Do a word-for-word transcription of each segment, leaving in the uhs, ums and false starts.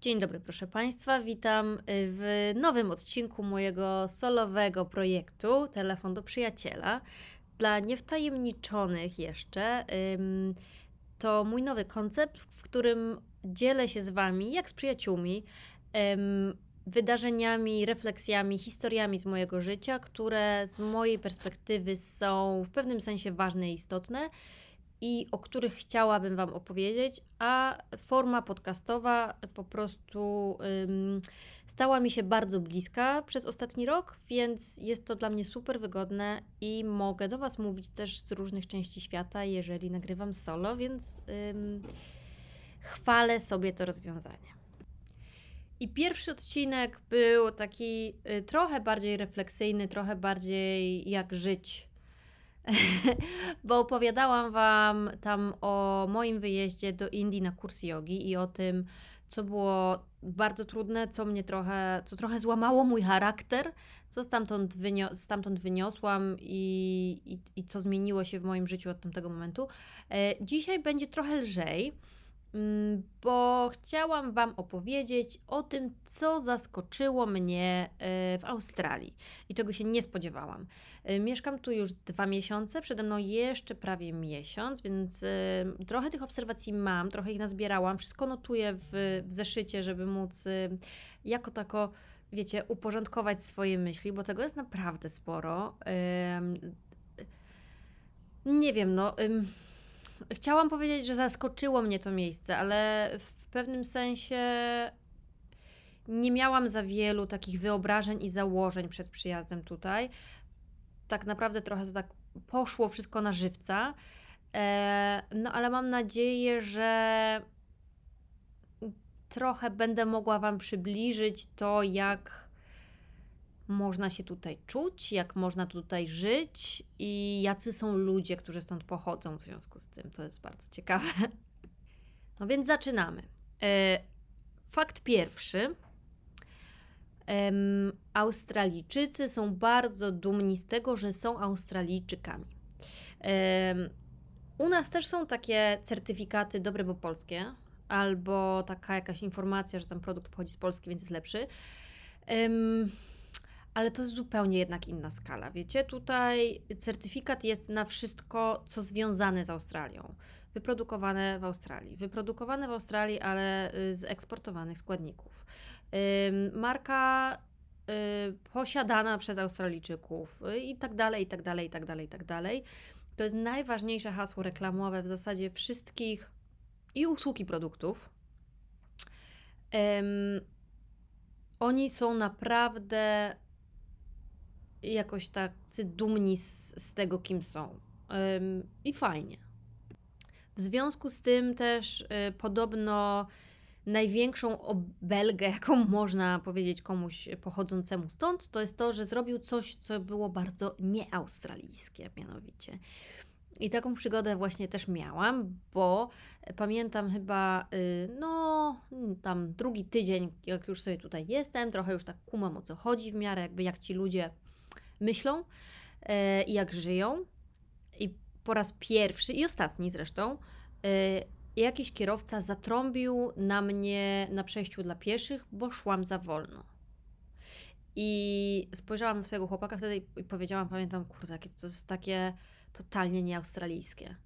Dzień dobry, proszę Państwa. Witam w nowym odcinku mojego solowego projektu Telefon do Przyjaciela. Dla niewtajemniczonych jeszcze to mój nowy koncept, w którym dzielę się z Wami, jak z przyjaciółmi, wydarzeniami, refleksjami, historiami z mojego życia, które z mojej perspektywy są w pewnym sensie ważne i istotne i o których chciałabym Wam opowiedzieć, a forma podcastowa po prostu ym, stała mi się bardzo bliska przez ostatni rok, więc jest to dla mnie super wygodne i mogę do Was mówić też z różnych części świata, jeżeli nagrywam solo, więc ym, chwalę sobie to rozwiązanie. I pierwszy odcinek był taki y, trochę bardziej refleksyjny, trochę bardziej jak żyć, bo opowiadałam Wam tam o moim wyjeździe do Indii na kurs jogi i o tym, co było bardzo trudne, co mnie trochę, co trochę złamało mój charakter, co stamtąd, wynio- stamtąd wyniosłam i, i, i co zmieniło się w moim życiu od tamtego momentu. Dzisiaj będzie trochę lżej, bo chciałam Wam opowiedzieć o tym, co zaskoczyło mnie w Australii i czego się nie spodziewałam. Mieszkam tu już dwa miesiące, przede mną jeszcze prawie miesiąc, więc trochę tych obserwacji mam, trochę ich nazbierałam, wszystko notuję w, w zeszycie, żeby móc jako tako, wiecie, uporządkować swoje myśli, bo tego jest naprawdę sporo. Nie wiem, no... Chciałam powiedzieć, że zaskoczyło mnie to miejsce, ale w pewnym sensie nie miałam za wielu takich wyobrażeń i założeń przed przyjazdem tutaj. Tak naprawdę trochę to tak poszło wszystko na żywca. No ale mam nadzieję, że trochę będę mogła Wam przybliżyć to, jak można się tutaj czuć, jak można tutaj żyć i jacy są ludzie, którzy stąd pochodzą w związku z tym. To jest bardzo ciekawe. No więc zaczynamy. Fakt pierwszy. Australijczycy są bardzo dumni z tego, że są Australijczykami. U nas też są takie certyfikaty dobre, bo polskie, albo taka jakaś informacja, że tam produkt pochodzi z Polski, więc jest lepszy. Ale to jest zupełnie jednak inna skala, wiecie? Tutaj certyfikat jest na wszystko, co związane z Australią. Wyprodukowane w Australii. Wyprodukowane w Australii, ale z eksportowanych składników. Marka posiadana przez Australijczyków i tak dalej, i tak dalej, i tak dalej, i tak dalej. To jest najważniejsze hasło reklamowe w zasadzie wszystkich i usług i produktów. Oni są naprawdę... jakoś tacy dumni z, z tego, kim są. Ym, I fajnie. W związku z tym też y, podobno największą obelgę, jaką można powiedzieć komuś pochodzącemu stąd, to jest to, że zrobił coś, co było bardzo nieaustralijskie mianowicie. I taką przygodę właśnie też miałam, bo pamiętam chyba, y, no tam drugi tydzień, jak już sobie tutaj jestem, trochę już tak kumam, o co chodzi w miarę, jakby jak ci ludzie myślą i jak żyją. I po raz pierwszy i ostatni zresztą jakiś kierowca zatrąbił na mnie na przejściu dla pieszych, bo szłam za wolno. I spojrzałam na swojego chłopaka wtedy i powiedziałam, pamiętam, kurde, to jest takie totalnie nieaustralijskie.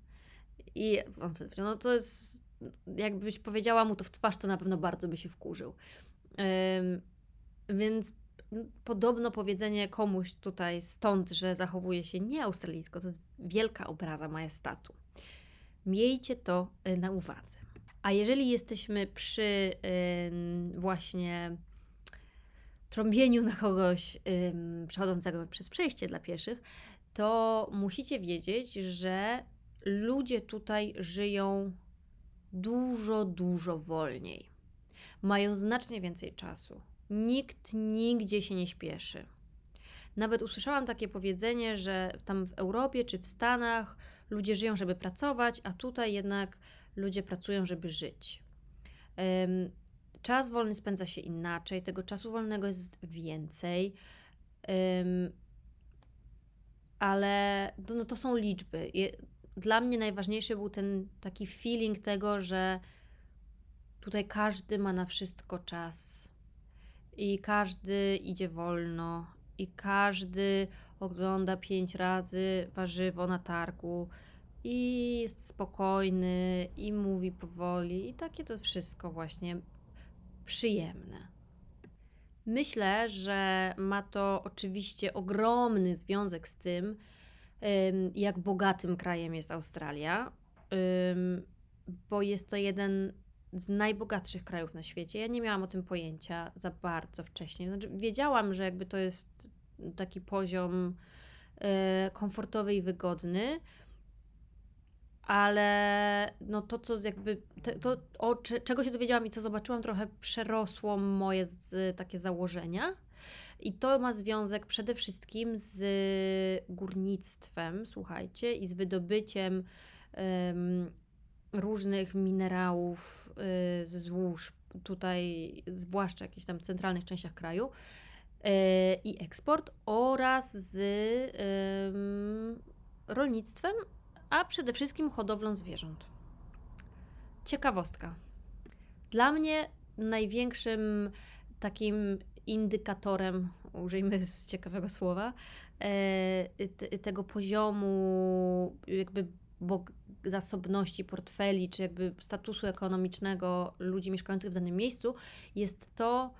I on wtedy powiedział, no to jest, jakbyś powiedziała mu to w twarz, to na pewno bardzo by się wkurzył. Więc podobno powiedzenie komuś tutaj stąd, że zachowuje się nieaustralijsko, to jest wielka obraza majestatu. Miejcie to na uwadze. A jeżeli jesteśmy przy yy, właśnie trąbieniu na kogoś yy, przechodzącego przez przejście dla pieszych, to musicie wiedzieć, że ludzie tutaj żyją dużo, dużo wolniej. Mają znacznie więcej czasu. Nikt nigdzie się nie śpieszy. Nawet usłyszałam takie powiedzenie, że tam w Europie czy w Stanach ludzie żyją, żeby pracować, a tutaj jednak ludzie pracują, żeby żyć. Czas wolny spędza się inaczej, tego czasu wolnego jest więcej, ale no to są liczby. Dla mnie najważniejszy był ten taki feeling tego, że Tutaj każdy ma na wszystko czas i każdy idzie wolno i każdy ogląda pięć razy warzywo na targu i jest spokojny i mówi powoli i takie to wszystko właśnie przyjemne. Myślę, że ma to oczywiście ogromny związek z tym, jak bogatym krajem jest Australia, bo jest to jeden z najbogatszych krajów na świecie. Ja nie miałam o tym pojęcia za bardzo wcześnie. Znaczy, wiedziałam, że jakby to jest taki poziom komfortowy i wygodny, ale no to, co jakby, to, o czego się dowiedziałam i co zobaczyłam, trochę przerosło moje z, takie założenia. I to ma związek przede wszystkim z górnictwem, słuchajcie, i z wydobyciem um, różnych minerałów y, ze złóż, tutaj zwłaszcza w jakichś tam centralnych częściach kraju, y, i eksport, oraz z y, rolnictwem, a przede wszystkim hodowlą zwierząt. Ciekawostka. Dla mnie największym takim indykatorem, użyjmy ciekawego słowa, tego poziomu jakby zasobności portfeli, czy jakby statusu ekonomicznego ludzi mieszkających w danym miejscu, jest to,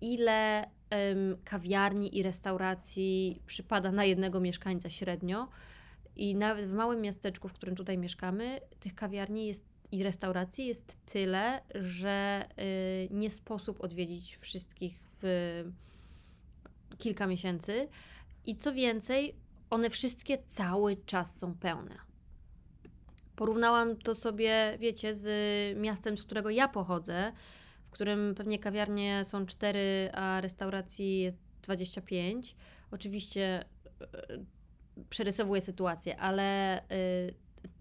ile kawiarni i restauracji przypada na jednego mieszkańca średnio. I nawet w małym miasteczku, w którym tutaj mieszkamy, tych kawiarni jest i restauracji jest tyle, że nie sposób odwiedzić wszystkich w kilka miesięcy. I co więcej, one wszystkie cały czas są pełne. Porównałam to sobie, wiecie, z miastem, z którego ja pochodzę, w którym pewnie kawiarnie są cztery, a restauracji jest dwadzieścia pięć. Oczywiście przerysowuję sytuację, ale y,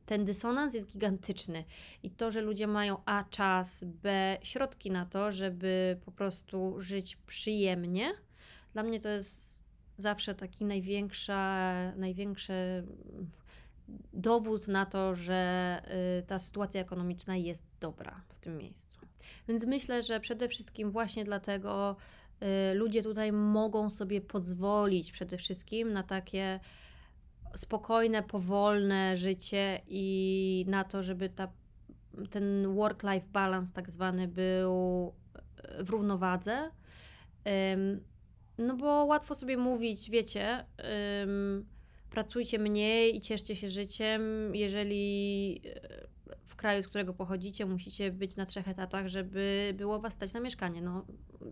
ten dysonans jest gigantyczny i to, że ludzie mają a czas, b środki na to, żeby po prostu żyć przyjemnie, dla mnie to jest zawsze taki największa, największy dowód na to, że y, ta sytuacja ekonomiczna jest dobra w tym miejscu. Więc myślę, że przede wszystkim właśnie dlatego y, ludzie tutaj mogą sobie pozwolić przede wszystkim na takie spokojne, powolne życie i na to, żeby ta, ten work-life balance tak zwany był w równowadze. No bo łatwo sobie mówić, wiecie, pracujcie mniej i cieszcie się życiem, jeżeli w kraju, z którego pochodzicie, musicie być na trzech etatach, żeby było was stać na mieszkanie. No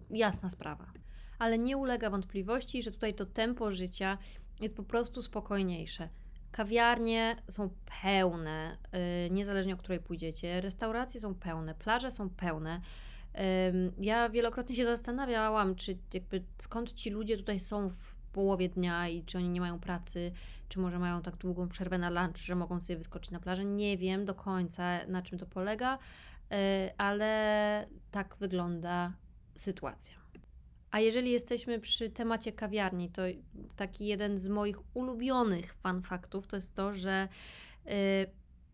jasna sprawa. Ale nie ulega wątpliwości, że tutaj to tempo życia jest po prostu spokojniejsze. Kawiarnie są pełne, yy, niezależnie o której pójdziecie. Restauracje są pełne, plaże są pełne. Yy, ja wielokrotnie się zastanawiałam, czy jakby skąd ci ludzie tutaj są w połowie dnia i czy oni nie mają pracy, czy może mają tak długą przerwę na lunch, że mogą sobie wyskoczyć na plażę. Nie wiem do końca, na czym to polega, yy, ale tak wygląda sytuacja. A jeżeli jesteśmy przy temacie kawiarni, to taki jeden z moich ulubionych fun factów to jest to, że y,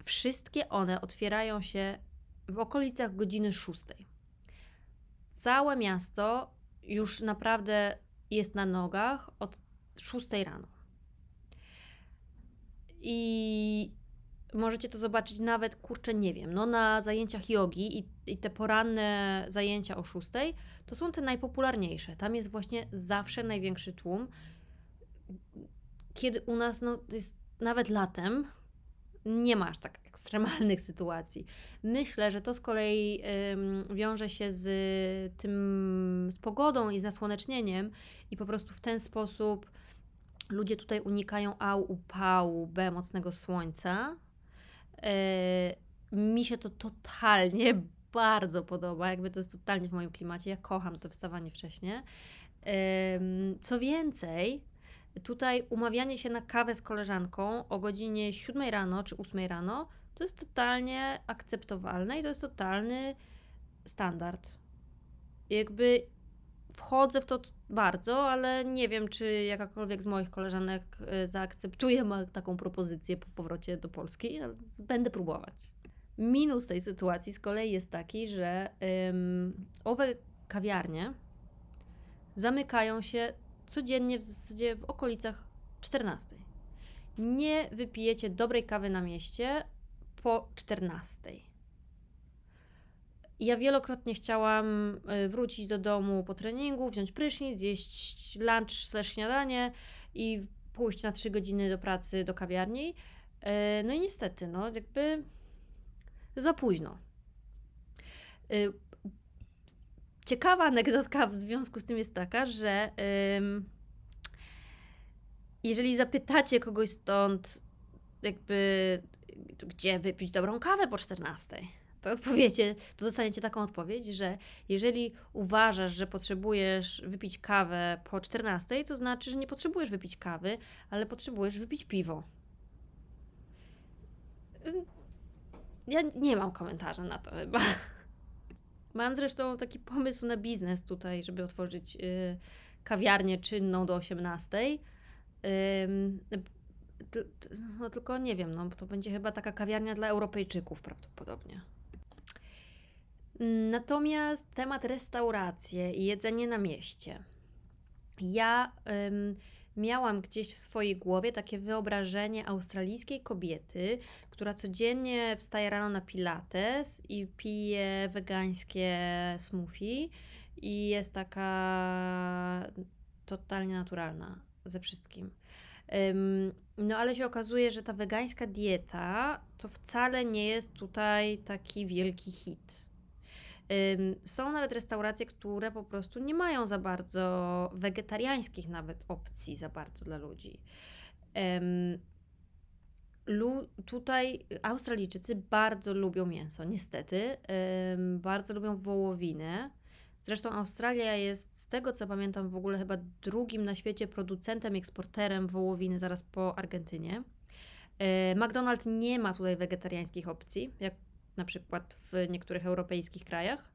wszystkie one otwierają się w okolicach godziny szóstej. Całe miasto już naprawdę jest na nogach od szóstej rano. I możecie to zobaczyć nawet, kurczę, nie wiem, no na zajęciach jogi i, i te poranne zajęcia o szóstej to są te najpopularniejsze. Tam jest właśnie zawsze największy tłum. Kiedy u nas, no jest nawet latem, nie ma aż tak ekstremalnych sytuacji. Myślę, że to z kolei ym, wiąże się z tym, z pogodą i z nasłonecznieniem i po prostu w ten sposób ludzie tutaj unikają a upału, b mocnego słońca. Yy, mi się to totalnie bardzo podoba, jakby to jest totalnie w moim klimacie, ja kocham to wstawanie wcześnie. Yy, co więcej, tutaj umawianie się na kawę z koleżanką o godzinie siódmej rano czy ósmej rano to jest totalnie akceptowalne i to jest totalny standard. Jakby wchodzę w to bardzo, ale nie wiem, czy jakakolwiek z moich koleżanek zaakceptuje ma taką propozycję po powrocie do Polski. Będę próbować. Minus tej sytuacji z kolei jest taki, że ym, owe kawiarnie zamykają się codziennie w zasadzie w okolicach czternastej. Nie wypijecie dobrej kawy na mieście po czternastej. Ja wielokrotnie chciałam wrócić do domu po treningu, wziąć prysznic, zjeść lunch slash śniadanie i pójść na trzy godziny do pracy, do kawiarni. No i niestety, no jakby za późno. Ciekawa anegdotka w związku z tym jest taka, że jeżeli zapytacie kogoś stąd, jakby gdzie wypić dobrą kawę po czternastej, to odpowiecie, to dostaniecie taką odpowiedź, że jeżeli uważasz, że potrzebujesz wypić kawę po czternastej, to znaczy, że nie potrzebujesz wypić kawy, ale potrzebujesz wypić piwo. Ja nie mam komentarza na to chyba. Mam zresztą taki pomysł na biznes tutaj, żeby otworzyć yy, kawiarnię czynną do osiemnastej. Yy, No tylko nie wiem, no bo to będzie chyba taka kawiarnia dla Europejczyków prawdopodobnie. Natomiast temat restauracje i jedzenie na mieście. Ja ym, miałam gdzieś w swojej głowie takie wyobrażenie australijskiej kobiety, która codziennie wstaje rano na pilates i pije wegańskie smoothie i jest taka totalnie naturalna ze wszystkim. No ale się okazuje, że ta wegańska dieta to wcale nie jest tutaj taki wielki hit. Są nawet restauracje, które po prostu nie mają za bardzo wegetariańskich nawet opcji za bardzo dla ludzi. Lu- tutaj Australijczycy bardzo lubią mięso, niestety. Bardzo lubią wołowinę. Zresztą Australia jest, z tego co pamiętam, w ogóle chyba drugim na świecie producentem, eksporterem wołowiny zaraz po Argentynie. McDonald's nie ma tutaj wegetariańskich opcji, jak na przykład w niektórych europejskich krajach.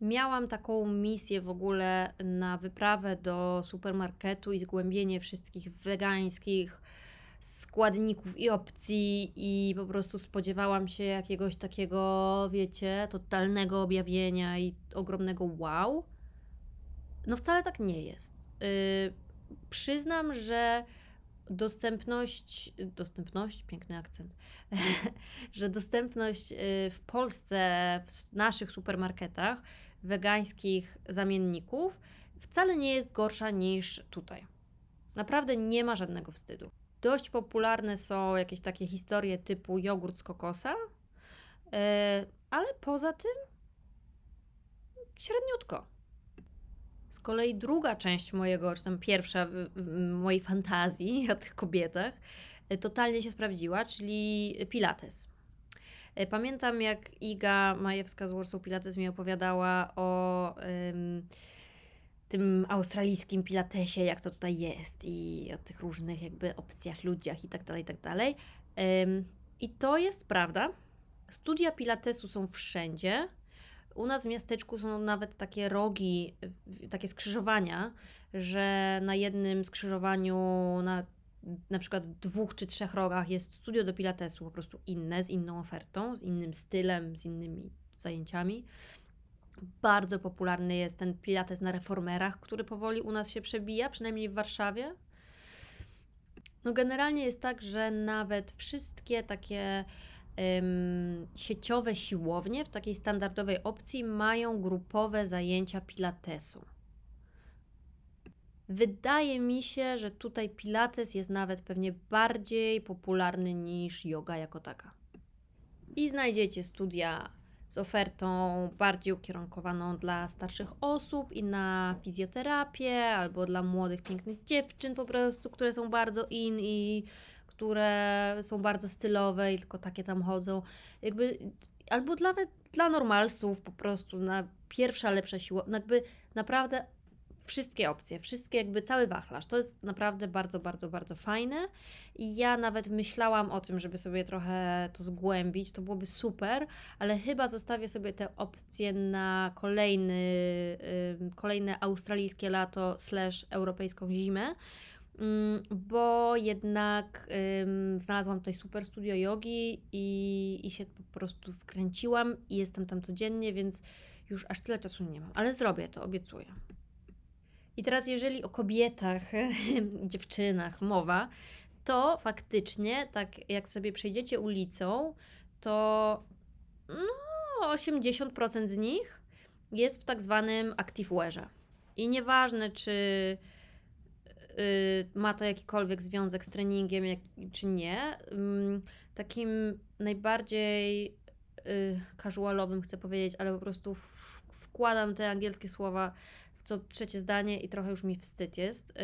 Miałam taką misję w ogóle na wyprawę do supermarketu i zgłębienie wszystkich wegańskich składników i opcji i po prostu spodziewałam się jakiegoś takiego, wiecie, totalnego objawienia i ogromnego wow. No wcale tak nie jest. Yy, przyznam, że dostępność, dostępność, piękny akcent, że dostępność w Polsce, w naszych supermarketach wegańskich zamienników wcale nie jest gorsza niż tutaj. Naprawdę nie ma żadnego wstydu. Dość popularne są jakieś takie historie typu jogurt z kokosa, yy, ale poza tym średniutko. Z kolei druga część mojego, czy tam pierwsza mojej fantazji o tych kobietach totalnie się sprawdziła, czyli pilates. Pamiętam, jak Iga Majewska z Warsaw Pilates mi opowiadała o Yy, tym australijskim pilatesie, jak to tutaj jest i o tych różnych jakby opcjach, ludziach i tak dalej, i tak dalej. Ym, I to jest prawda. Studia pilatesu są wszędzie. U nas w miasteczku są nawet takie rogi, takie skrzyżowania, że na jednym skrzyżowaniu, na, na przykład dwóch czy trzech rogach jest studio do pilatesu, po prostu inne, z inną ofertą, z innym stylem, z innymi zajęciami. Bardzo popularny jest ten pilates na reformerach, który powoli u nas się przebija, przynajmniej w Warszawie. No generalnie jest tak, że nawet wszystkie takie um, sieciowe siłownie w takiej standardowej opcji mają grupowe zajęcia pilatesu. Wydaje mi się, że tutaj pilates jest nawet pewnie bardziej popularny niż joga jako taka. I znajdziecie studia z ofertą bardziej ukierunkowaną dla starszych osób i na fizjoterapię, albo dla młodych, pięknych dziewczyn po prostu, które są bardzo in i które są bardzo stylowe i tylko takie tam chodzą. Jakby, albo dla, dla normalsów po prostu, na pierwsza, lepsza siła. Jakby naprawdę wszystkie opcje, wszystkie jakby cały wachlarz. To jest naprawdę bardzo, bardzo, bardzo fajne. I ja nawet myślałam o tym, żeby sobie trochę to zgłębić. To byłoby super, ale chyba zostawię sobie te opcje na kolejny, yy, kolejne australijskie lato slash europejską zimę, Mm, bo jednak ym, znalazłam tutaj super studio jogi i, i się po prostu wkręciłam i jestem tam codziennie, więc już aż tyle czasu nie mam, ale zrobię to, obiecuję. I teraz jeżeli o kobietach, dziewczynach mowa, to faktycznie tak jak sobie przejdziecie ulicą, to no, osiemdziesiąt procent z nich jest w tak zwanym active wearze. I nieważne czy ma to jakikolwiek związek z treningiem czy nie, takim najbardziej casualowym chcę powiedzieć, ale po prostu wkładam te angielskie słowa w co trzecie zdanie i trochę już mi wstyd jest.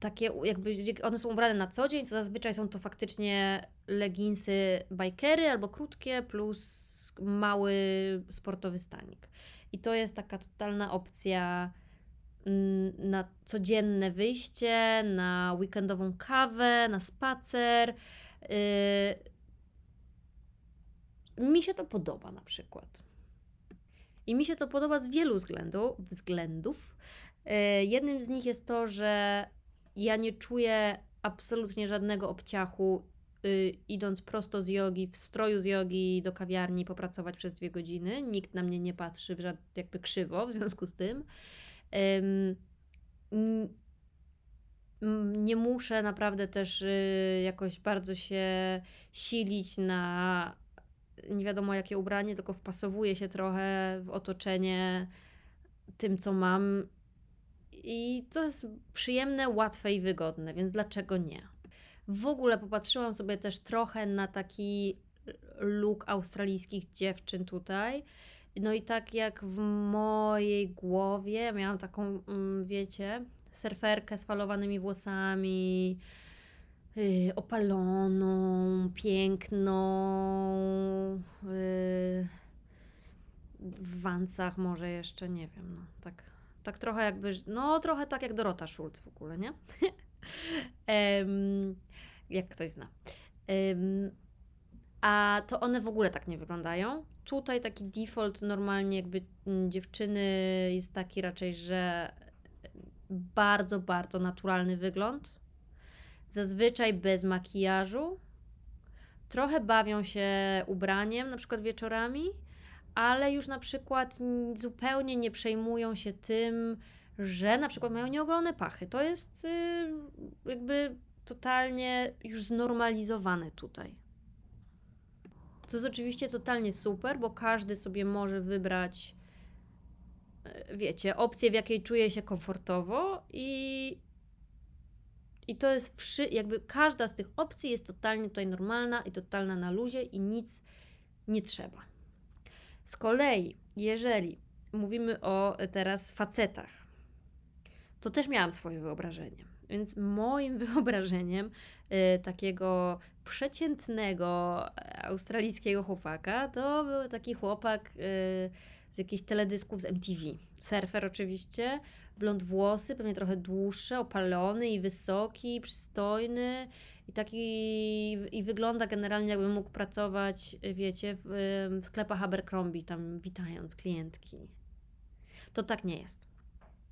Takie jakby one są ubrane na co dzień, to zazwyczaj są to faktycznie leginsy bikery albo krótkie plus mały sportowy stanik. I to jest taka totalna opcja na codzienne wyjście, na weekendową kawę, na spacer. Yy... Mi się to podoba na przykład. I mi się to podoba z wielu względu, względów. Yy, jednym z nich jest to, że ja nie czuję absolutnie żadnego obciachu yy, idąc prosto z jogi, w stroju z jogi do kawiarni popracować przez dwie godziny. Nikt na mnie nie patrzy w żad- jakby krzywo w związku z tym. Nie muszę naprawdę też jakoś bardzo się silić na nie wiadomo jakie ubranie, tylko wpasowuję się trochę w otoczenie tym, co mam i to jest przyjemne, łatwe i wygodne, więc dlaczego nie? W ogóle popatrzyłam sobie też trochę na taki look australijskich dziewczyn tutaj. No i tak jak w mojej głowie miałam taką, wiecie, surferkę z falowanymi włosami, yy, opaloną, piękną, yy, w wansach może jeszcze, nie wiem, no tak, tak trochę jakby, no trochę tak jak Dorota Schulz w ogóle, nie? um, jak ktoś zna. Um, a to one w ogóle tak nie wyglądają. Tutaj taki default normalnie jakby dziewczyny jest taki raczej, że bardzo, bardzo naturalny wygląd. Zazwyczaj bez makijażu. Trochę bawią się ubraniem, na przykład wieczorami, ale już na przykład zupełnie nie przejmują się tym, że na przykład mają nieogolone pachy. To jest jakby totalnie już znormalizowane tutaj. Co jest oczywiście totalnie super, bo każdy sobie może wybrać, wiecie, opcję, w jakiej czuje się komfortowo i, i to jest, wszy, jakby każda z tych opcji jest totalnie tutaj normalna i totalna na luzie i nic nie trzeba. Z kolei, jeżeli mówimy o teraz facetach, to też miałam swoje wyobrażenie. Więc moim wyobrażeniem y, takiego przeciętnego australijskiego chłopaka to był taki chłopak y, z jakichś teledysków z M T V. Surfer oczywiście, blond włosy, pewnie trochę dłuższe, opalony i wysoki, przystojny i taki i wygląda generalnie jakby mógł pracować, wiecie, w, w sklepach Abercrombie, tam witając klientki. To tak nie jest.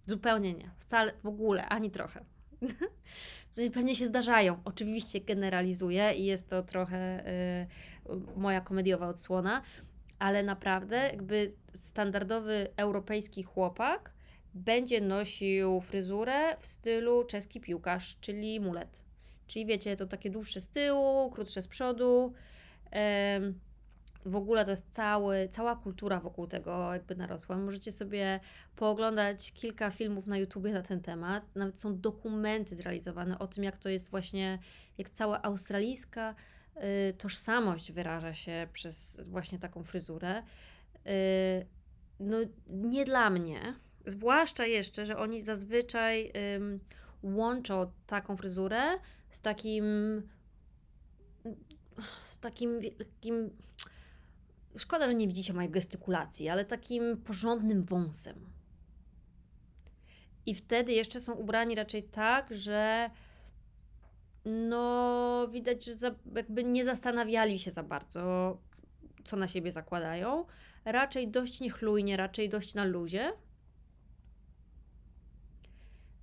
Zupełnie nie. Wcale, w ogóle, ani trochę. Pewnie się zdarzają, oczywiście generalizuję i jest to trochę y, moja komediowa odsłona, ale naprawdę jakby standardowy europejski chłopak będzie nosił fryzurę w stylu czeski piłkarz, czyli mulet, czyli wiecie, to takie dłuższe z tyłu, krótsze z przodu, y, w ogóle to jest cały, cała kultura wokół tego jakby narosła. Możecie sobie pooglądać kilka filmów na YouTubie na ten temat. Nawet są dokumenty zrealizowane o tym, jak to jest właśnie, jak cała australijska y, tożsamość wyraża się przez właśnie taką fryzurę. Y, no nie dla mnie, zwłaszcza jeszcze, że oni zazwyczaj y, łączą taką fryzurę z takim z takim, takim szkoda, że nie widzicie mojej gestykulacji, ale takim porządnym wąsem. I wtedy jeszcze są ubrani raczej tak, że no widać, że za, jakby nie zastanawiali się za bardzo, co na siebie zakładają. Raczej dość niechlujnie, raczej dość na luzie.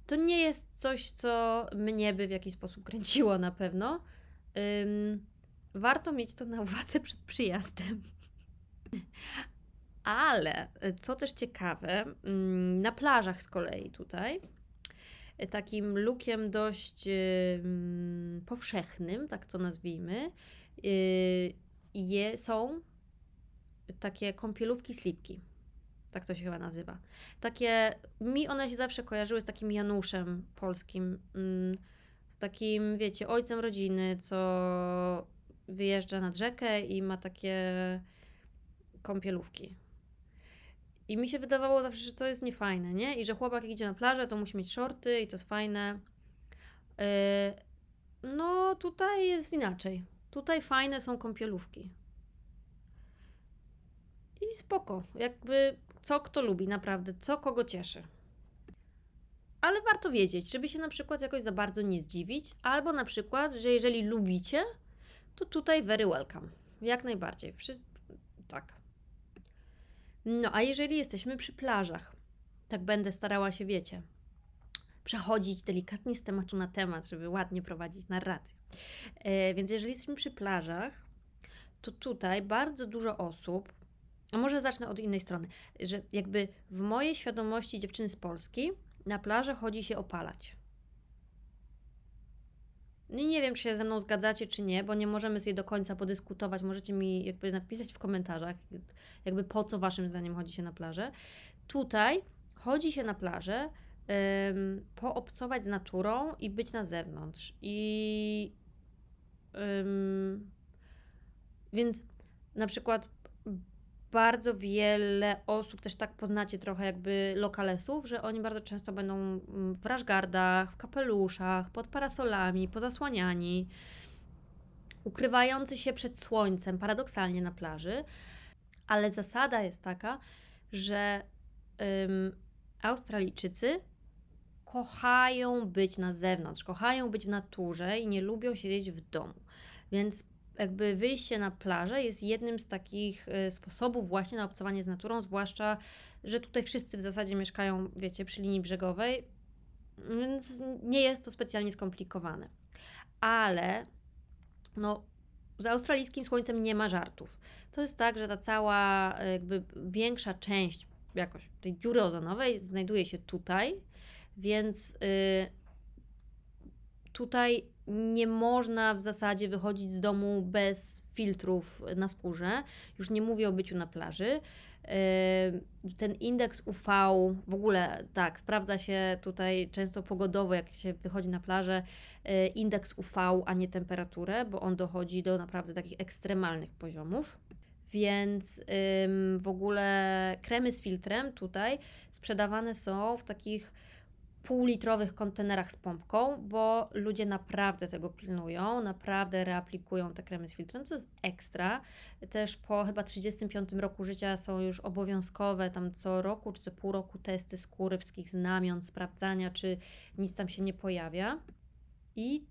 To nie jest coś, co mnie by w jakiś sposób kręciło na pewno. Ym, warto mieć to na uwadze przed przyjazdem. Ale, co też ciekawe, na plażach z kolei tutaj, takim lookiem dość ym, powszechnym, tak to nazwijmy, yy, je, są takie kąpielówki slipki. Tak to się chyba nazywa. Takie, mi one się zawsze kojarzyły z takim Januszem polskim, z takim, wiecie, ojcem rodziny, co wyjeżdża nad rzekę i ma takie kąpielówki. I mi się wydawało zawsze, że to jest niefajne, nie? I że chłopak jak idzie na plażę, to musi mieć shorty i to jest fajne. No tutaj jest inaczej. Tutaj fajne są kąpielówki. I spoko, jakby co kto lubi, naprawdę, co kogo cieszy. Ale warto wiedzieć, żeby się na przykład jakoś za bardzo nie zdziwić, albo na przykład, że jeżeli lubicie, to tutaj very welcome. Jak najbardziej. Wszystko tak. No, a jeżeli jesteśmy przy plażach, tak będę starała się, wiecie, przechodzić delikatnie z tematu na temat, żeby ładnie prowadzić narrację. E, więc jeżeli jesteśmy przy plażach, to tutaj bardzo dużo osób, a może zacznę od innej strony, że jakby w mojej świadomości dziewczyny z Polski na plażę chodzi się opalać. Nie wiem, czy się ze mną zgadzacie, czy nie, bo nie możemy sobie do końca podyskutować. Możecie mi jakby napisać w komentarzach, jakby po co waszym zdaniem chodzi się na plażę. Tutaj chodzi się na plażę ym, poobcować z naturą i być na zewnątrz. I ym, więc na przykład bardzo wiele osób, też tak poznacie trochę jakby lokalesów, że oni bardzo często będą w raszgardach, w kapeluszach, pod parasolami, pozasłaniani, ukrywający się przed słońcem, paradoksalnie na plaży. Ale zasada jest taka, że ym, Australijczycy kochają być na zewnątrz, kochają być w naturze i nie lubią siedzieć w domu. Więc jakby wyjście na plażę jest jednym z takich sposobów właśnie na obcowanie z naturą, zwłaszcza, że tutaj wszyscy w zasadzie mieszkają, wiecie, przy linii brzegowej, więc nie jest to specjalnie skomplikowane. Ale no, z australijskim słońcem nie ma żartów. To jest tak, że ta cała jakby większa część jakoś tej dziury ozonowej znajduje się tutaj, więc yy, tutaj nie można w zasadzie wychodzić z domu bez filtrów na skórze. Już nie mówię o byciu na plaży. Ten indeks U V w ogóle tak, sprawdza się tutaj często pogodowo, jak się wychodzi na plażę, indeks U V, a nie temperaturę, bo on dochodzi do naprawdę takich ekstremalnych poziomów. Więc w ogóle kremy z filtrem tutaj sprzedawane są w takich półlitrowych kontenerach z pompką, bo ludzie naprawdę tego pilnują, naprawdę reaplikują te kremy z filtrem, co jest ekstra. Też po chyba trzydziestym piątym roku życia są już obowiązkowe tam co roku czy co pół roku testy skóry, wszystkich znamion, sprawdzania, czy nic tam się nie pojawia. I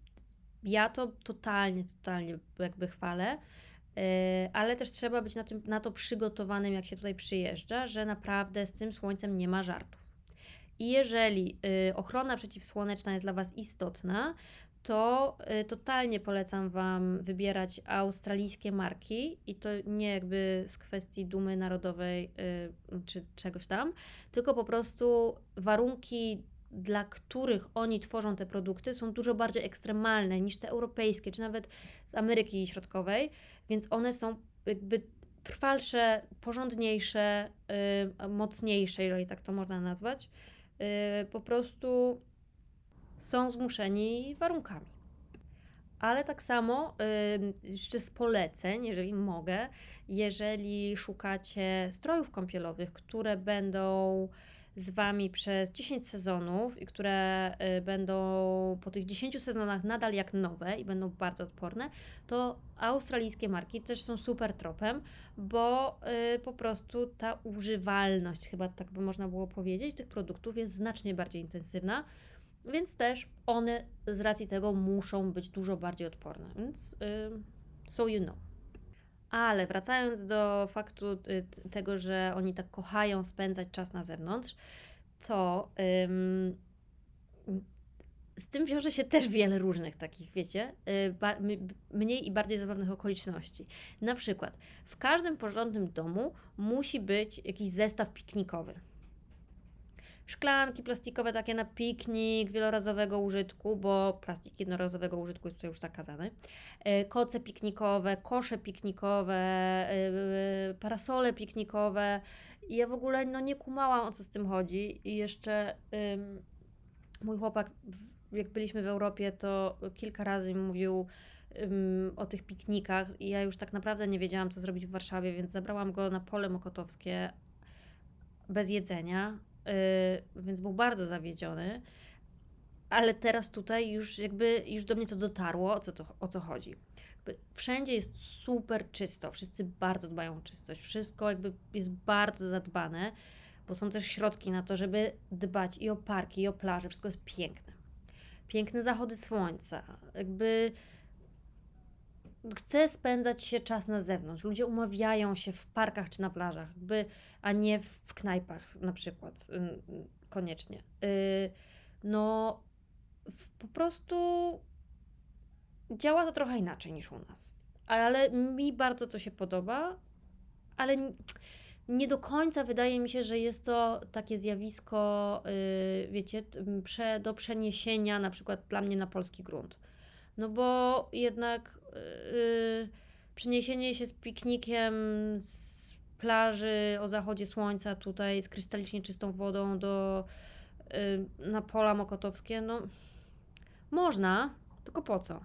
ja to totalnie, totalnie jakby chwalę, yy, ale też trzeba być na, tym, na to przygotowanym, jak się tutaj przyjeżdża, że naprawdę z tym słońcem nie ma żartów. I jeżeli y, ochrona przeciwsłoneczna jest dla Was istotna, to y, totalnie polecam Wam wybierać australijskie marki i to nie jakby z kwestii dumy narodowej y, czy czegoś tam, tylko po prostu warunki, dla których oni tworzą te produkty, są dużo bardziej ekstremalne niż te europejskie, czy nawet z Ameryki Środkowej, więc one są jakby trwalsze, porządniejsze, y, mocniejsze, jeżeli tak to można nazwać. Po prostu są zmuszeni warunkami. Ale tak samo jeszcze z poleceń, jeżeli mogę, jeżeli szukacie strojów kąpielowych, które będą z Wami przez dziesięć sezonów i które będą po tych dziesięciu sezonach nadal jak nowe i będą bardzo odporne, to australijskie marki też są super tropem, bo po prostu ta używalność, chyba tak by można było powiedzieć, tych produktów jest znacznie bardziej intensywna, więc też one z racji tego muszą być dużo bardziej odporne, więc so you know. Ale wracając do faktu tego, że oni tak kochają spędzać czas na zewnątrz, to ym, z tym wiąże się też wiele różnych takich, wiecie, mniej i bardziej zabawnych okoliczności. Na przykład w każdym porządnym domu musi być jakiś zestaw piknikowy. Szklanki plastikowe takie na piknik wielorazowego użytku, bo plastik jednorazowego użytku jest tutaj już zakazany. Koce piknikowe, kosze piknikowe, parasole piknikowe. I ja w ogóle no, nie kumałam, o co z tym chodzi. I jeszcze ym, mój chłopak, jak byliśmy w Europie, to kilka razy mi mówił ym, o tych piknikach. I ja już tak naprawdę nie wiedziałam, co zrobić w Warszawie, więc zabrałam go na pole mokotowskie bez jedzenia. Yy, więc był bardzo zawiedziony, ale teraz tutaj już jakby już do mnie to dotarło, o co, to, o co chodzi. Jakby wszędzie jest super czysto, wszyscy bardzo dbają o czystość, wszystko jakby jest bardzo zadbane, bo są też środki na to, żeby dbać i o parki, i o plaże, wszystko jest piękne. Piękne zachody słońca, jakby chce spędzać się czas na zewnątrz. Ludzie umawiają się w parkach czy na plażach, jakby, a nie w knajpach na przykład koniecznie. Yy, no po prostu działa to trochę inaczej niż u nas. Ale mi bardzo to się podoba, ale nie do końca wydaje mi się, że jest to takie zjawisko, yy, wiecie, prze, do przeniesienia na przykład dla mnie na polski grunt. No bo jednak yy, przeniesienie się z piknikiem, z plaży o zachodzie słońca tutaj, z krystalicznie czystą wodą do, yy, na pola mokotowskie, no można, tylko po co?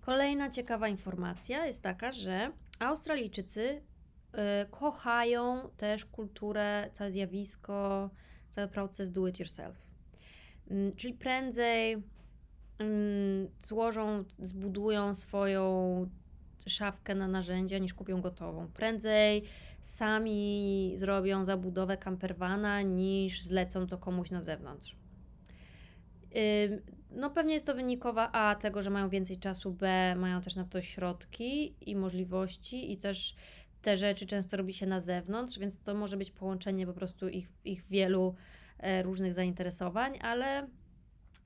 Kolejna ciekawa informacja jest taka, że Australijczycy yy, kochają też kulturę, całe zjawisko, cały proces do it yourself. Yy, czyli prędzej złożą, zbudują swoją szafkę na narzędzia, niż kupią gotową. Prędzej sami zrobią zabudowę campervana, niż zlecą to komuś na zewnątrz. No pewnie jest to wynikowa A tego, że mają więcej czasu, B mają też na to środki i możliwości i też te rzeczy często robi się na zewnątrz, więc to może być połączenie po prostu ich, ich wielu różnych zainteresowań, ale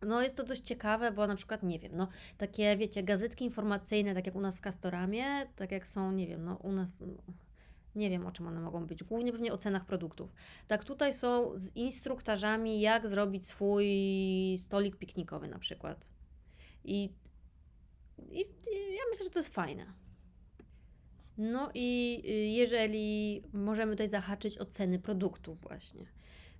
no jest to dość ciekawe, bo na przykład, nie wiem, no takie, wiecie, gazetki informacyjne, tak jak u nas w Castoramie, tak jak są, nie wiem, no u nas, no, nie wiem o czym one mogą być, głównie pewnie o cenach produktów. Tak tutaj są z instruktażami, jak zrobić swój stolik piknikowy na przykład. I, i, i ja myślę, że to jest fajne. No i jeżeli możemy tutaj zahaczyć o ceny produktów właśnie.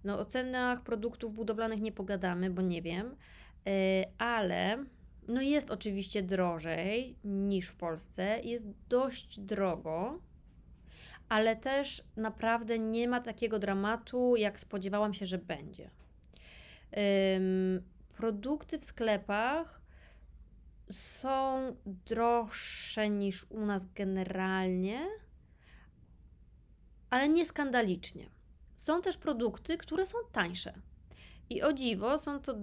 No o cenach produktów budowlanych nie pogadamy, bo nie wiem, yy, ale no jest oczywiście drożej niż w Polsce, jest dość drogo, ale też naprawdę nie ma takiego dramatu, jak spodziewałam się, że będzie. Yy, produkty w sklepach są droższe niż u nas generalnie, ale nie skandalicznie. Są też produkty, które są tańsze. I o dziwo, są to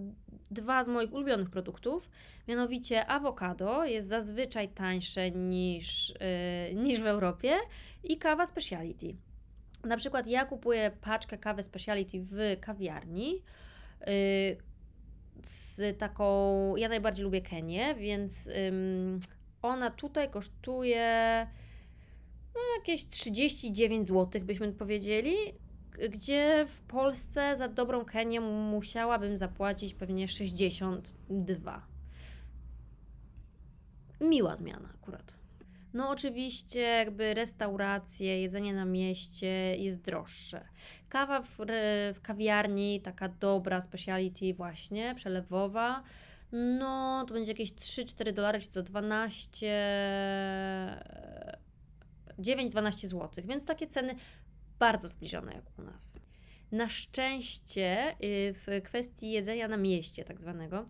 dwa z moich ulubionych produktów, mianowicie awokado jest zazwyczaj tańsze niż, yy, niż w Europie i kawa speciality. Na przykład ja kupuję paczkę kawy speciality w kawiarni yy, z taką, ja najbardziej lubię Kenię, więc yy, ona tutaj kosztuje no, jakieś trzydzieści dziewięć złotych, byśmy powiedzieli, gdzie w Polsce za dobrą Kenię musiałabym zapłacić pewnie sześćdziesiąt dwa. Miła zmiana akurat. No oczywiście jakby restauracje, jedzenie na mieście jest droższe. Kawa w, w kawiarni, taka dobra speciality właśnie, przelewowa, no to będzie jakieś trzy cztery dolary, czy to dziewięć dwanaście złotych, więc takie ceny bardzo zbliżone jak u nas. Na szczęście w kwestii jedzenia na mieście tak zwanego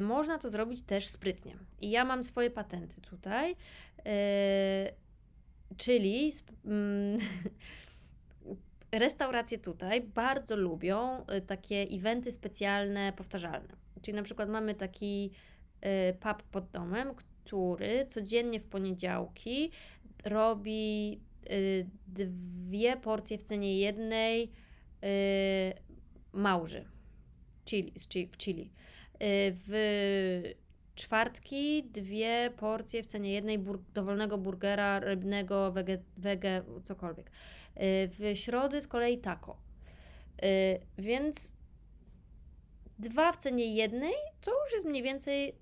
można to zrobić też sprytnie. I ja mam swoje patenty tutaj, czyli restauracje tutaj bardzo lubią takie eventy specjalne, powtarzalne. Czyli na przykład mamy taki pub pod domem, który codziennie w poniedziałki robi dwie porcje w cenie jednej yy, małży. Chili, w chili. W czwartki dwie porcje w cenie jednej bur- dowolnego burgera, rybnego, wege, wege, cokolwiek. W środy z kolei taco. Więc dwa w cenie jednej to już jest mniej więcej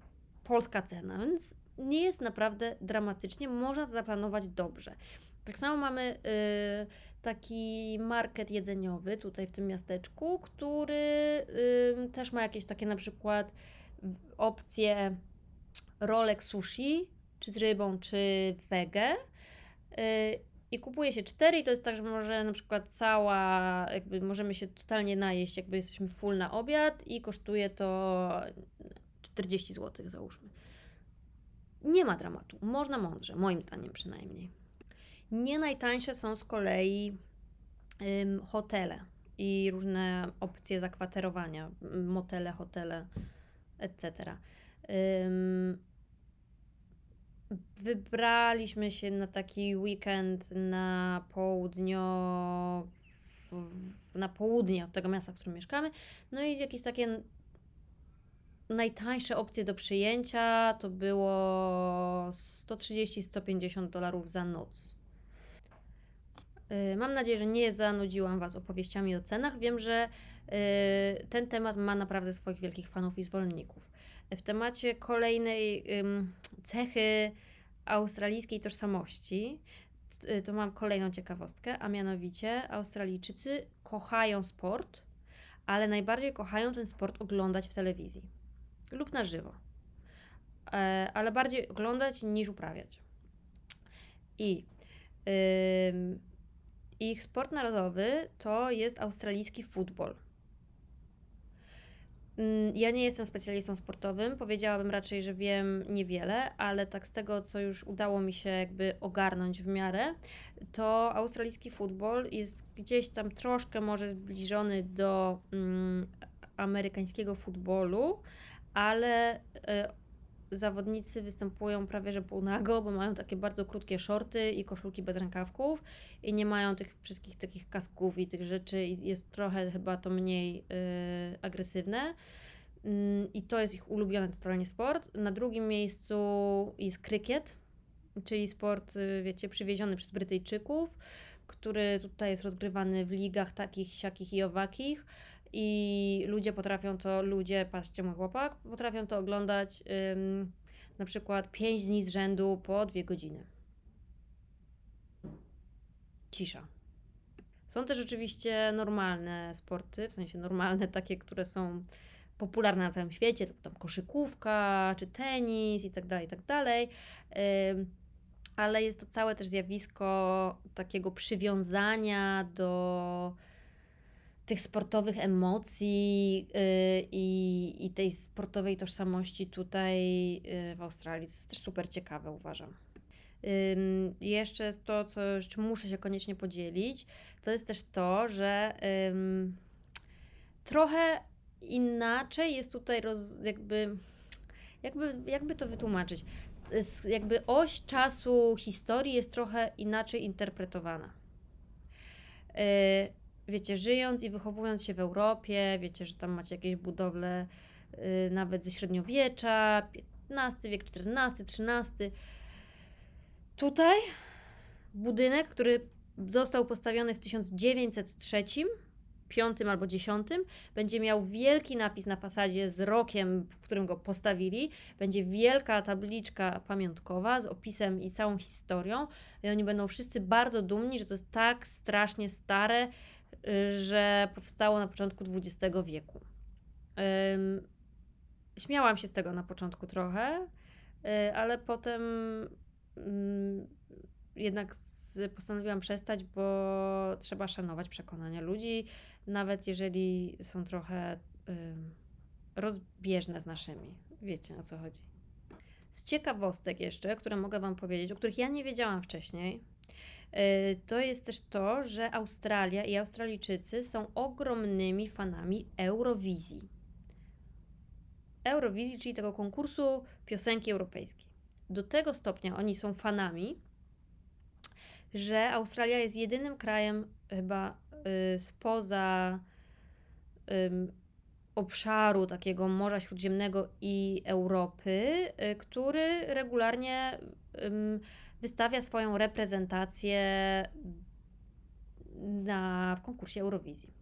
polska cena, więc nie jest naprawdę dramatycznie, można zaplanować dobrze. Tak samo mamy y, taki market jedzeniowy tutaj w tym miasteczku, który y, też ma jakieś takie na przykład opcje rolek sushi, czy z rybą, czy wege. Y, I kupuje się cztery i to jest tak, że może na przykład cała, jakby możemy się totalnie najeść, jakby jesteśmy full na obiad i kosztuje to czterdzieści złotych załóżmy. Nie ma dramatu, można mądrze, moim zdaniem przynajmniej. Nie najtańsze są z kolei ym, hotele i różne opcje zakwaterowania, motele, hotele, et cetera. Ym, wybraliśmy się na taki weekend na południo, w, na południe od tego miasta, w którym mieszkamy, no i jakieś takie najtańsze opcje do przyjęcia to było sto trzydzieści do stu pięćdziesięciu dolarów za noc. Mam nadzieję, że nie zanudziłam Was opowieściami o cenach. Wiem, że ten temat ma naprawdę swoich wielkich fanów i zwolenników. W temacie kolejnej cechy australijskiej tożsamości to mam kolejną ciekawostkę, a mianowicie Australijczycy kochają sport, ale najbardziej kochają ten sport oglądać w telewizji lub na żywo, ale bardziej oglądać niż uprawiać. I Yy, ich sport narodowy to jest australijski futbol. Yy, ja nie jestem specjalistą sportowym, powiedziałabym raczej, że wiem niewiele, ale tak z tego, co już udało mi się jakby ogarnąć w miarę, to australijski futbol jest gdzieś tam troszkę może zbliżony do yy, amerykańskiego futbolu, ale yy, zawodnicy występują prawie że półnago, bo mają takie bardzo krótkie shorty i koszulki bez rękawków i nie mają tych wszystkich takich kasków i tych rzeczy i jest trochę chyba to mniej yy, agresywne yy, i to jest ich ulubiony totalnie sport. Na drugim miejscu jest krykiet, czyli sport, yy, wiecie, przywieziony przez Brytyjczyków, który tutaj jest rozgrywany w ligach takich, siakich i owakich. I ludzie potrafią to, ludzie, patrzcie mój chłopak, potrafią to oglądać ym, na przykład pięć dni z rzędu po dwie godziny. Cisza. Są też oczywiście normalne sporty, w sensie normalne takie, które są popularne na całym świecie, typu tam koszykówka, czy tenis i tak dalej, i tak dalej. Ym, ale jest to całe też zjawisko takiego przywiązania do tych sportowych emocji yy, i, i tej sportowej tożsamości tutaj yy, w Australii. To jest super ciekawe, uważam. Yy, jeszcze jest to, co jeszcze muszę się koniecznie podzielić, to jest też to, że yy, trochę inaczej jest tutaj roz, jakby, jakby, jakby to wytłumaczyć, jakby oś czasu historii jest trochę inaczej interpretowana. Yy, Wiecie, żyjąc i wychowując się w Europie, wiecie, że tam macie jakieś budowle yy, nawet ze średniowiecza, piętnasty wiek, czternasty, trzynasty. Tutaj budynek, który został postawiony w tysiąc dziewięćset trzy, piątym albo dziesiątym, będzie miał wielki napis na fasadzie z rokiem, w którym go postawili. Będzie wielka tabliczka pamiątkowa z opisem i całą historią. I oni będą wszyscy bardzo dumni, że to jest tak strasznie stare, że powstało na początku dwudziestego wieku. Ym, śmiałam się z tego na początku trochę, yy, ale potem yy, jednak z, postanowiłam przestać, bo trzeba szanować przekonania ludzi, nawet jeżeli są trochę yy, rozbieżne z naszymi. Wiecie, o co chodzi. Z ciekawostek jeszcze, które mogę Wam powiedzieć, o których ja nie wiedziałam wcześniej, to jest też to, że Australia i Australijczycy są ogromnymi fanami Eurowizji. Eurowizji, czyli tego konkursu piosenki europejskiej. Do tego stopnia oni są fanami, że Australia jest jedynym krajem chyba y, spoza y, obszaru takiego Morza Śródziemnego i Europy, który regularnie wystawia swoją reprezentację na, w konkursie Eurowizji.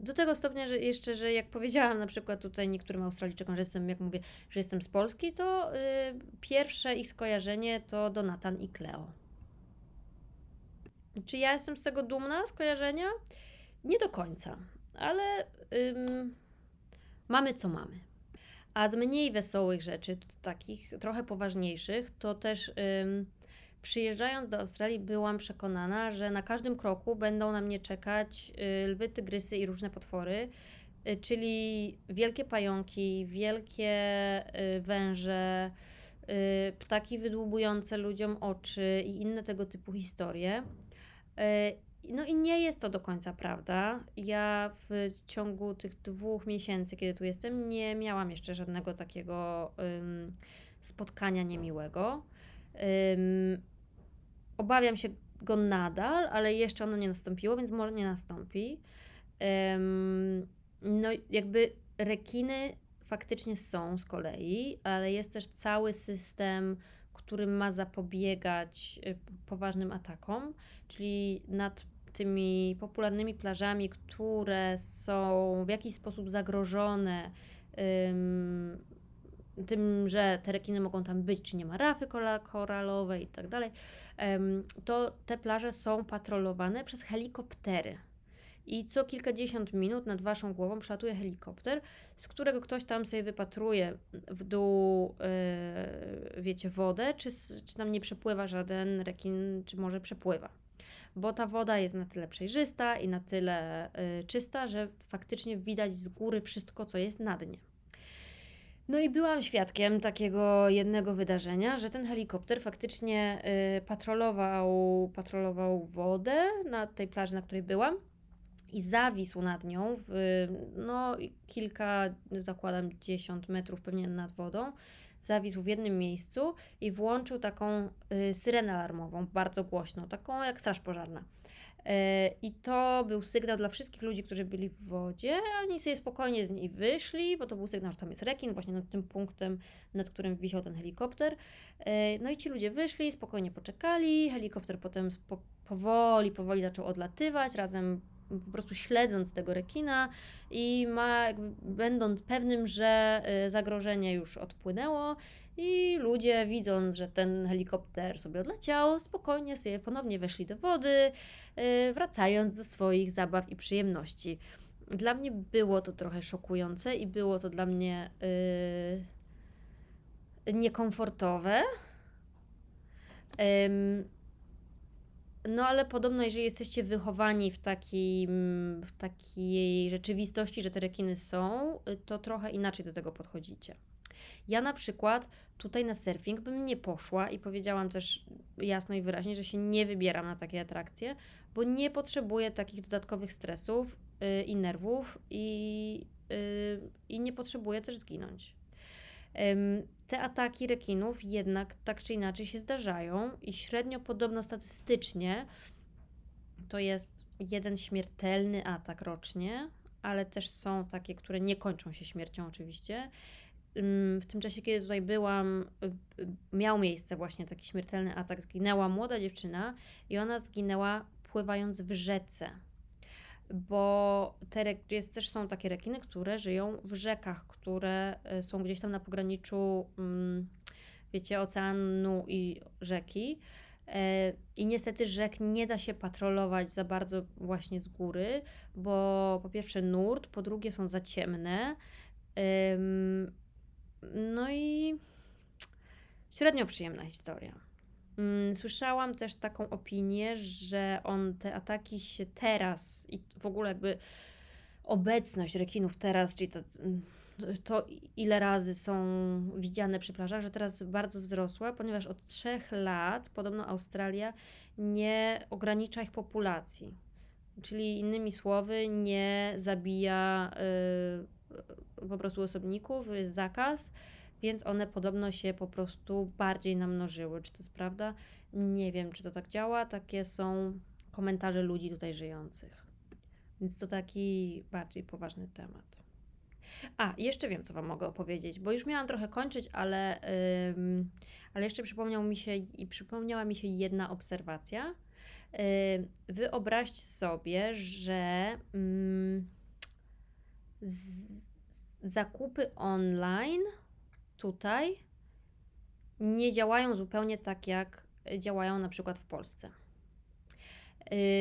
Do tego stopnia, że jeszcze, że jak powiedziałam na przykład tutaj niektórym Australijczykom, że jestem, jak mówię, że jestem z Polski, to y, pierwsze ich skojarzenie to Donatan i Cleo. Czy ja jestem z tego dumna, skojarzenia? Nie do końca, ale ym, mamy co mamy. A z mniej wesołych rzeczy, takich trochę poważniejszych, to też ym, przyjeżdżając do Australii byłam przekonana, że na każdym kroku będą na mnie czekać lwy, tygrysy i różne potwory, czyli wielkie pająki, wielkie węże, ptaki wydłubujące ludziom oczy i inne tego typu historie. No i nie jest to do końca prawda. Ja w ciągu tych dwóch miesięcy, kiedy tu jestem, nie miałam jeszcze żadnego takiego um, spotkania niemiłego. Um, Obawiam się go nadal, ale jeszcze ono nie nastąpiło, więc może nie nastąpi. Um, no jakby rekiny faktycznie są z kolei, ale jest też cały system, który ma zapobiegać poważnym atakom, czyli nad tymi popularnymi plażami, które są w jakiś sposób zagrożone um, tym, że te rekiny mogą tam być, czy nie ma rafy koralowej i tak dalej, to te plaże są patrolowane przez helikoptery. I co kilkadziesiąt minut nad waszą głową przelatuje helikopter, z którego ktoś tam sobie wypatruje w dół, wiecie, wodę, czy, czy tam nie przepływa żaden rekin, czy może przepływa. Bo ta woda jest na tyle przejrzysta i na tyle czysta, że faktycznie widać z góry wszystko, co jest na dnie. No i byłam świadkiem takiego jednego wydarzenia, że ten helikopter faktycznie patrolował, patrolował wodę na tej plaży, na której byłam i zawisł nad nią, w, no kilka, zakładam dziesiąt metrów pewnie nad wodą, zawisł w jednym miejscu i włączył taką syrenę alarmową, bardzo głośną, taką jak straż pożarna. I to był sygnał dla wszystkich ludzi, którzy byli w wodzie, a oni sobie spokojnie z niej wyszli, bo to był sygnał, że tam jest rekin, właśnie nad tym punktem, nad którym wisiał ten helikopter. No i ci ludzie wyszli, spokojnie poczekali, helikopter potem powoli, powoli zaczął odlatywać, razem po prostu śledząc tego rekina i ma, jakby będąc pewnym, że zagrożenie już odpłynęło, i ludzie, widząc, że ten helikopter sobie odleciał, spokojnie sobie ponownie weszli do wody, wracając do swoich zabaw i przyjemności. Dla mnie było to trochę szokujące i było to dla mnie yy, niekomfortowe. Yy, no ale podobno, jeżeli jesteście wychowani w takim, w takiej rzeczywistości, że te rekiny są, to trochę inaczej do tego podchodzicie. Ja na przykład tutaj na surfing bym nie poszła i powiedziałam też jasno i wyraźnie, że się nie wybieram na takie atrakcje, bo nie potrzebuję takich dodatkowych stresów yy, i nerwów i, yy, i nie potrzebuję też zginąć. Yy, te ataki rekinów jednak tak czy inaczej się zdarzają i średnio podobno statystycznie to jest jeden śmiertelny atak rocznie, ale też są takie, które nie kończą się śmiercią oczywiście. W tym czasie, kiedy tutaj byłam, miał miejsce właśnie taki śmiertelny atak. Zginęła młoda dziewczyna i ona zginęła pływając w rzece, bo te, jest, też są takie rekiny, które żyją w rzekach, które są gdzieś tam na pograniczu, wiecie, oceanu i rzeki. I niestety rzek nie da się patrolować za bardzo właśnie z góry, bo po pierwsze nurt, po drugie są za ciemne. No i średnio przyjemna historia. Słyszałam też taką opinię, że on te ataki się teraz i w ogóle jakby obecność rekinów teraz, czyli to, to ile razy są widziane przy plażach, że teraz bardzo wzrosła, ponieważ od trzech lat podobno Australia nie ogranicza ich populacji. Czyli innymi słowy nie zabija yy, po prostu osobników, jest zakaz, więc one podobno się po prostu bardziej namnożyły. Czy to jest prawda? Nie wiem, czy to tak działa. Takie są komentarze ludzi tutaj żyjących. Więc to taki bardziej poważny temat. A, jeszcze wiem, co Wam mogę opowiedzieć, bo już miałam trochę kończyć, ale, ym, ale jeszcze przypomniał mi się i przypomniała mi się jedna obserwacja. Yy, wyobraźcie sobie, że ym, z, zakupy online tutaj nie działają zupełnie tak, jak działają na przykład w Polsce.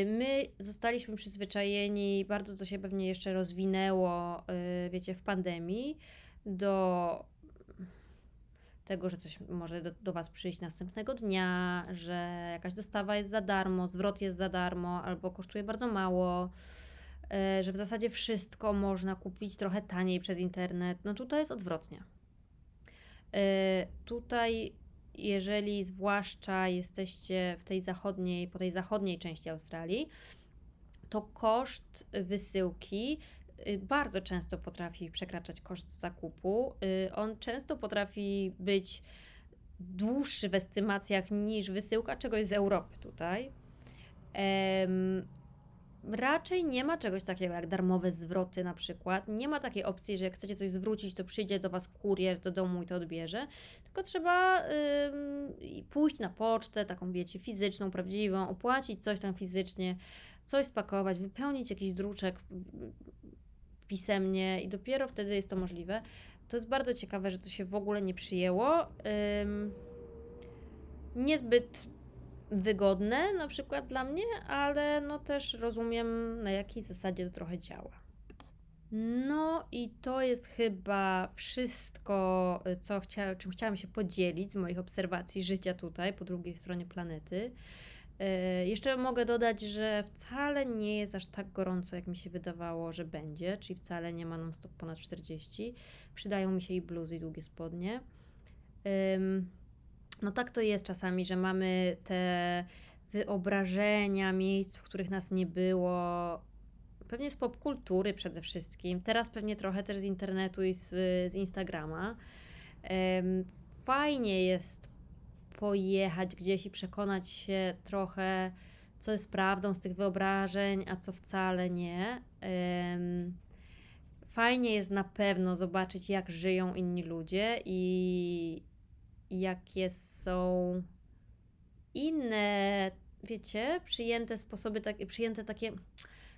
My zostaliśmy przyzwyczajeni, bardzo to się pewnie jeszcze rozwinęło, wiecie, w pandemii, do tego, że coś może do, do Was przyjść następnego dnia, że jakaś dostawa jest za darmo, zwrot jest za darmo albo kosztuje bardzo mało, że w zasadzie wszystko można kupić trochę taniej przez internet. No tutaj jest odwrotnie. Tutaj... Jeżeli zwłaszcza jesteście w tej zachodniej, po tej zachodniej części Australii, to koszt wysyłki bardzo często potrafi przekraczać koszt zakupu. On często potrafi być dłuższy w estymacjach niż wysyłka czegoś z Europy tutaj. Um, Raczej nie ma czegoś takiego jak darmowe zwroty na przykład. Nie ma takiej opcji, że jak chcecie coś zwrócić, to przyjdzie do Was kurier do domu i to odbierze. Tylko trzeba yy, pójść na pocztę, taką wiecie, fizyczną, prawdziwą, opłacić coś tam fizycznie, coś spakować, wypełnić jakiś druczek pisemnie i dopiero wtedy jest to możliwe. To jest bardzo ciekawe, że to się w ogóle nie przyjęło. Yy, niezbyt wygodne na przykład dla mnie, ale no też rozumiem, na jakiej zasadzie to trochę działa. No i to jest chyba wszystko, co chcia, czym chciałam się podzielić z moich obserwacji życia tutaj, po drugiej stronie planety. Yy, jeszcze mogę dodać, że wcale nie jest aż tak gorąco, jak mi się wydawało, że będzie, czyli wcale nie ma non stop ponad czterdzieści. Przydają mi się i bluzy, i długie spodnie. Yy. No tak to jest czasami, że mamy te wyobrażenia miejsc, w których nas nie było. Pewnie z popkultury przede wszystkim. Teraz pewnie trochę też z internetu i z, z Instagrama. Fajnie jest pojechać gdzieś i przekonać się trochę, co jest prawdą z tych wyobrażeń, a co wcale nie. Fajnie jest na pewno zobaczyć, jak żyją inni ludzie i jakie są inne, wiecie, przyjęte sposoby, tak, przyjęte takie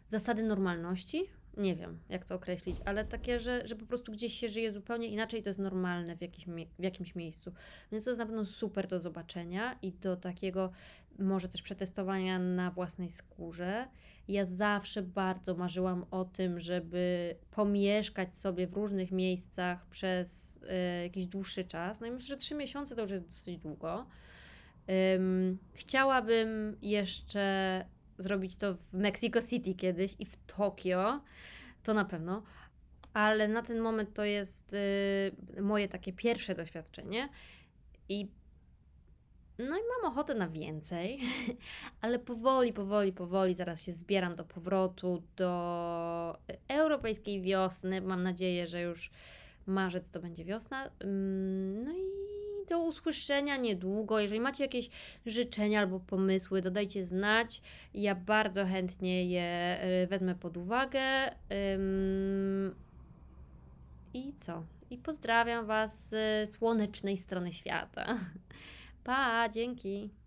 zasady normalności. Nie wiem, jak to określić, ale takie, że, że po prostu gdzieś się żyje zupełnie inaczej, to jest normalne w jakimś, w jakimś miejscu. Więc to jest na pewno super do zobaczenia i do takiego może też przetestowania na własnej skórze. Ja zawsze bardzo marzyłam o tym, żeby pomieszkać sobie w różnych miejscach przez y, jakiś dłuższy czas. No i myślę, że trzy miesiące to już jest dosyć długo. Ym, chciałabym jeszcze zrobić to w Mexico City kiedyś i w Tokio, to na pewno, ale na ten moment to jest y, moje takie pierwsze doświadczenie i no i mam ochotę na więcej, ale powoli, powoli, powoli zaraz się zbieram do powrotu do europejskiej wiosny. Mam nadzieję, że już marzec to będzie wiosna. No i do usłyszenia niedługo. Jeżeli macie jakieś życzenia albo pomysły, dodajcie znać. Ja bardzo chętnie je wezmę pod uwagę. I co? I pozdrawiam Was z słonecznej strony świata. Pa, dzięki!